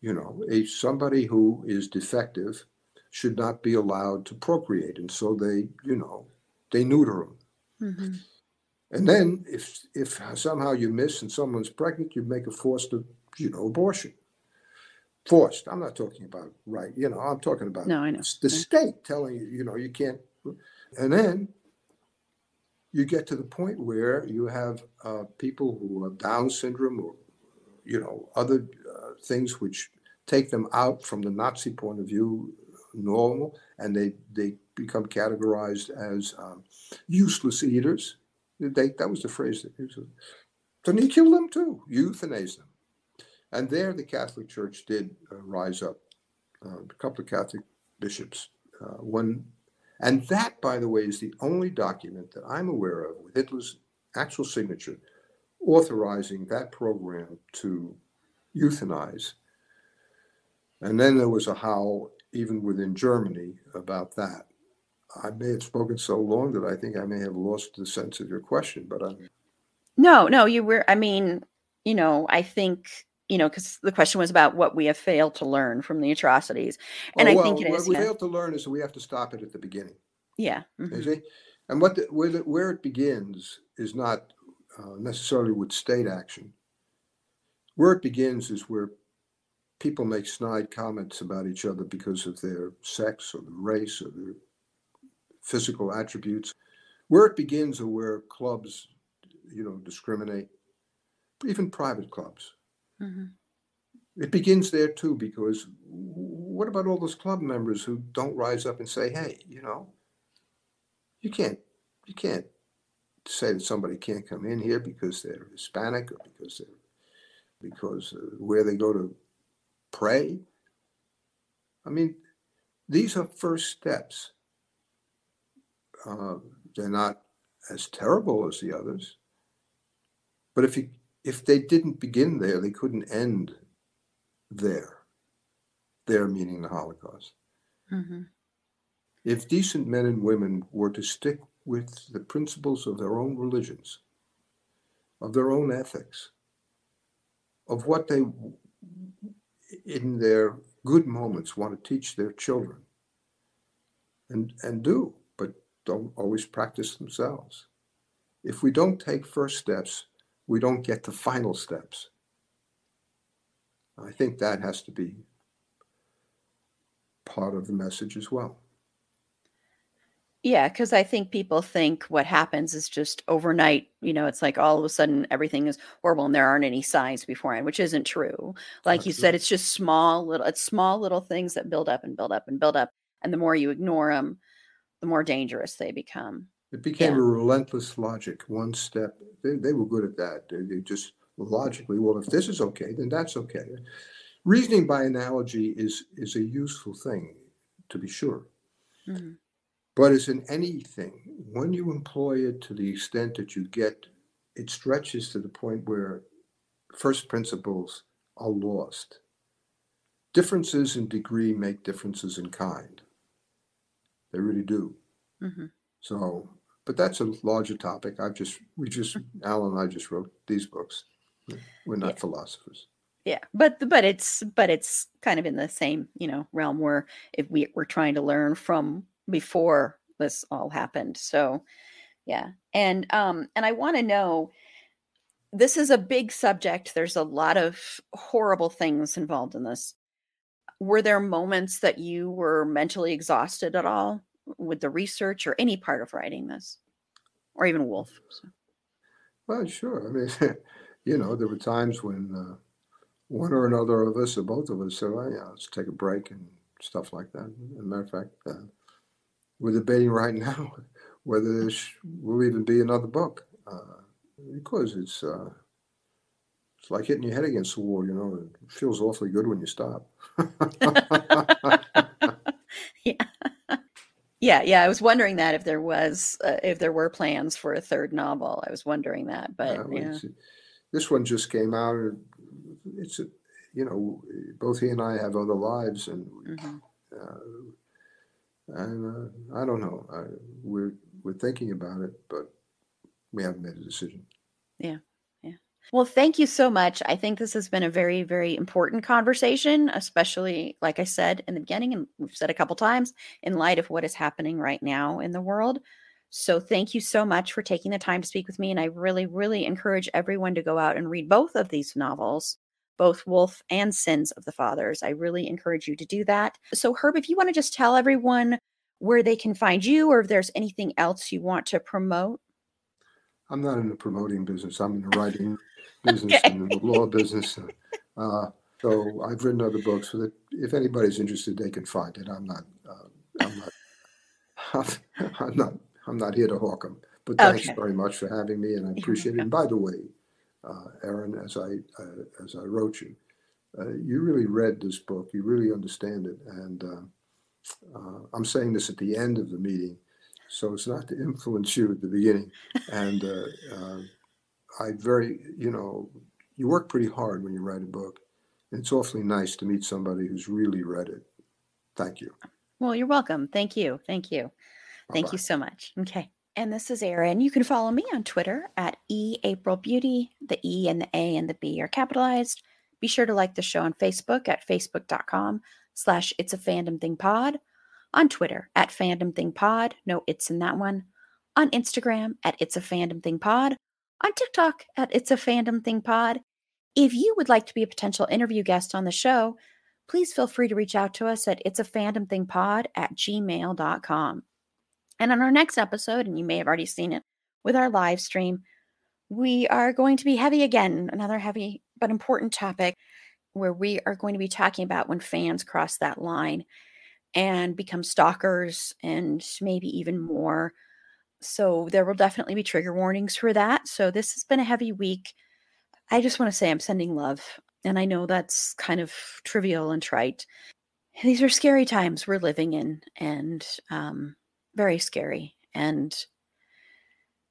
you know, somebody who is defective should not be allowed to procreate. And so they, you know, they neuter him. Mm-hmm. And then if somehow you miss and someone's pregnant, you make a forced, you know, abortion. Forced. I'm not talking about right. You know, I'm talking about the state telling you, you know, you can't. And then you get to the point where you have people who have Down syndrome or, you know, other things which take them out from the Nazi point of view normal, and they become categorized as useless eaters. That was the phrase that used. Then he killed them too, euthanized them. And there the Catholic Church did rise up. A couple of Catholic bishops. And that, by the way, is the only document that I'm aware of with Hitler's actual signature authorizing that program to euthanize. And then there was a howl even within Germany about that. I may have spoken so long that I think I may have lost the sense of your question, but I'm... No, you were, I mean, you know, I think, you know, because the question was about what we have failed to learn from the atrocities. And what we failed to learn is that we have to stop it at the beginning. Yeah. Mm-hmm. You see? And where it begins is not necessarily with state action. Where it begins is where people make snide comments about each other because of their sex or their race or their physical attributes. Where it begins are where clubs, you know, discriminate, even private clubs. Mm-hmm. It begins there too, because what about all those club members who don't rise up and say, hey, you know, you can't say that somebody can't come in here because they're Hispanic or because where they go to pray. I mean, these are first steps. They're not as terrible as the others, but if they didn't begin there, they couldn't end there. There meaning the Holocaust. Mm-hmm. If decent men and women were to stick with the principles of their own religions, of their own ethics, of what they in their good moments want to teach their children and do, don't always practice themselves. If we don't take first steps, we don't get the final steps. I think that has to be part of the message as well. Yeah, because I think people think what happens is just overnight, you know, it's like all of a sudden everything is horrible and there aren't any signs beforehand, which isn't true. Like Absolutely. You said, it's just small little things that build up and build up and build up. And the more you ignore them, the more dangerous they become. It became a relentless logic, one step. They were good at that. They just logically, well, if this is okay, then that's okay. Reasoning by analogy is a useful thing, to be sure. Mm-hmm. But as in anything, when you employ it to the extent that you get, it stretches to the point where first principles are lost. Differences in degree make differences in kind. They really do. Mm-hmm. So, but that's a larger topic. Alan and I just wrote these books. We're not philosophers. Yeah, but it's kind of in the same, realm where if we're trying to learn from before this all happened. So, yeah. And I want to know, this is a big subject. There's a lot of horrible things involved in this. Were there moments that you were mentally exhausted at all with the research or any part of writing this, or even Wolf? So. Well, sure. I mean, there were times when one or another of us or both of us said, well, let's take a break and stuff like that. As a matter of fact, we're debating right now whether there will even be another book, because it's like hitting your head against the wall. It feels awfully good when you stop. Yeah. I was wondering that if there were plans for a third novel. I was wondering that, but this one just came out. It's both he and I have other lives, and I don't know. We're thinking about it, but we haven't made a decision. Yeah. Well, thank you so much. I think this has been a very, very important conversation, especially, like I said in the beginning, and we've said a couple times, in light of what is happening right now in the world. So thank you so much for taking the time to speak with me. And I really, really encourage everyone to go out and read both of these novels, both Wolf and Sins of the Fathers. I really encourage you to do that. So Herb, if you want to just tell everyone where they can find you, or if there's anything else you want to promote. I'm not in the promoting business. I'm in the writing business and in the law business. So I've written other books so that if anybody's interested, they can find it. I'm not here to hawk them, but thanks very much for having me. And I appreciate it. And by the way, Erin, as I wrote you, you really read this book. You really understand it, and I'm saying this at the end of the meeting, so it's not to influence you at the beginning. And you work pretty hard when you write a book, and it's awfully nice to meet somebody who's really read it. Thank you. Well, you're welcome. Thank you. Bye-bye. Thank you so much. Okay. And this is Erin. You can follow me on Twitter at eAprilBeauty. The E and the A and the B are capitalized. Be sure to like the show on Facebook at facebook.com/It's a Fandom Thing Pod. On Twitter at Fandom Thing Pod. No it's in that one. On Instagram at It's a Fandom Thing Pod. On TikTok at It's a Fandom Thing Pod. If you would like to be a potential interview guest on the show, please feel free to reach out to us at itsafandomthingpod@gmail.com. And on our next episode, and you may have already seen it with our live stream, we are going to be heavy again, another heavy but important topic where we are going to be talking about when fans cross that line and become stalkers and maybe even more. So there will definitely be trigger warnings for that. So this has been a heavy week. I just want to say I'm sending love. And I know that's kind of trivial and trite. These are scary times we're living in, and very scary. And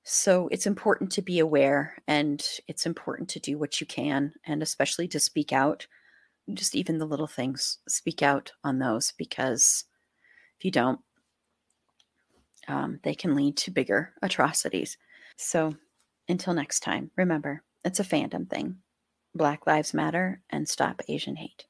so it's important to be aware, and it's important to do what you can, and especially to speak out, just even the little things, speak out on those, because if you don't, they can lead to bigger atrocities. So until next time, remember, it's a fandom thing. Black Lives Matter and stop Asian hate.